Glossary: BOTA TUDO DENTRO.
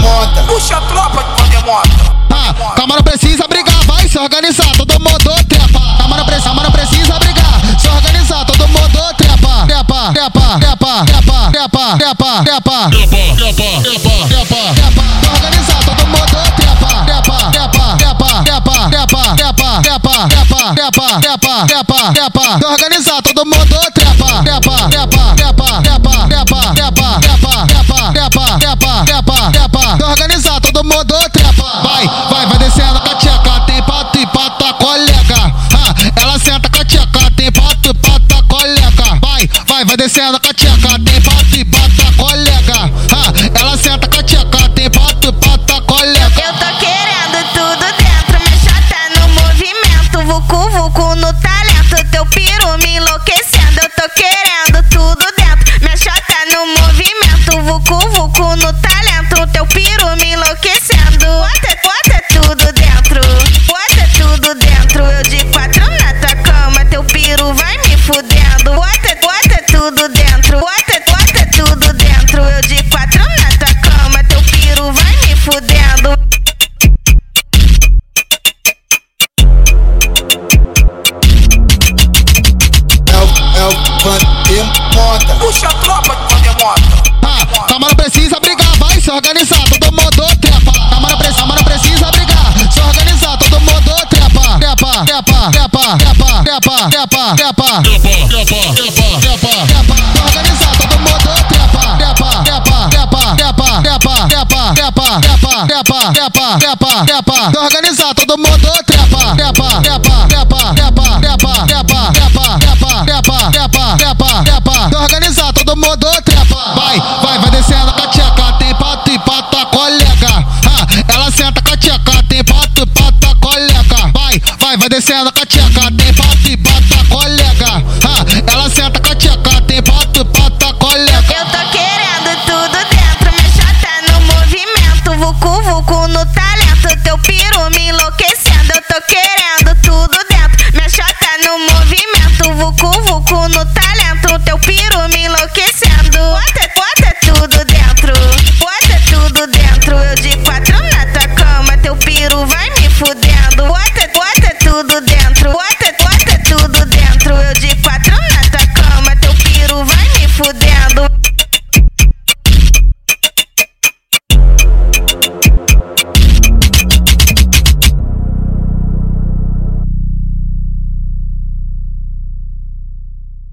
monta. Puxa a tropa que demota. Camarão precisa brigar, vai se organizar, todo mundo trepa. Camarão precisa brigar, se organizar, todo mundo trepa. Trepa, trepa, trepa, trepa, trepa, trepa, trepa, trepa, trepa, trepa, trepa. Se organizar, todo mundo trepa. Trepa, trepa, trepa, trepa, trepa, trepa, trepa, trepa, trepa, trepa, trepa, trepa. Se organizar, todo mundo trepa. Trepa, trepa, trepa, trepa, trepa, trepa, trepa, trepa, trepa, trepa, trepa, trepa. Se organizar, todo mundo trepa. Vai, vai, vai descendo com a tcheca, tem pato e pato a colega. Ela senta com a tcheca, tem pato e pato a colega. Vai, vai, vai descendo com a tcheca, tem pato e pato a colega. Ela senta com a tcheca, tem pato e pato a colega. Eu tô querendo tudo dentro, minha chata no movimento, vucu vucu no talento, teu piru me enlouquecendo. Eu tô querendo tudo dentro, minha chata no movimento, vucu vucu no talento, teu piru me enlouquecendo. Bota tudo dentro, bota tudo dentro. Eu de quatro na tua cama, teu piru vai me fudendo. Bota tudo dentro, bota tudo dentro. Eu de quatro na tua cama, teu piru vai me fudendo. Demota. Puxa a tropa que foi demota. Camarão precisa brigar, vai se organizar, todo mundo trepa. Camarão precisa brigar, se organizar, todo mundo trepa. Trepa, trepa, trepa, trepa, trepa, trepa, trepa, trepa, trepa, trepa, trepa. Se organizar, todo mundo trepa. Trepa, trepa, trepa, trepa, trepa, trepa, trepa, trepa, trepa, trepa, trepa, trepa. Se organizar, todo mundo trepa. Trepa, trepa, trepa, trepa, trepa, trepa, trepa, trepa, trepa, trepa, trepa. Se organizar, todo mundo trepa. Vai, vai, vai descendo com a tcheca, tem pato e pato a colega. Ela senta com a tcheca, tem pato e pato a colega. Vai, vai, vai descendo com a tcheca, tem pato e pato a colega. Ela senta com a tcheca, tem pato e pato a colega. Eu tô querendo tudo dentro, minha chata no movimento, vucu vucu no talento, teu piru me enlouquecendo. Eu tô querendo tudo dentro, minha chata no movimento, vucu vucu no talento, teu piru me enlouquecendo.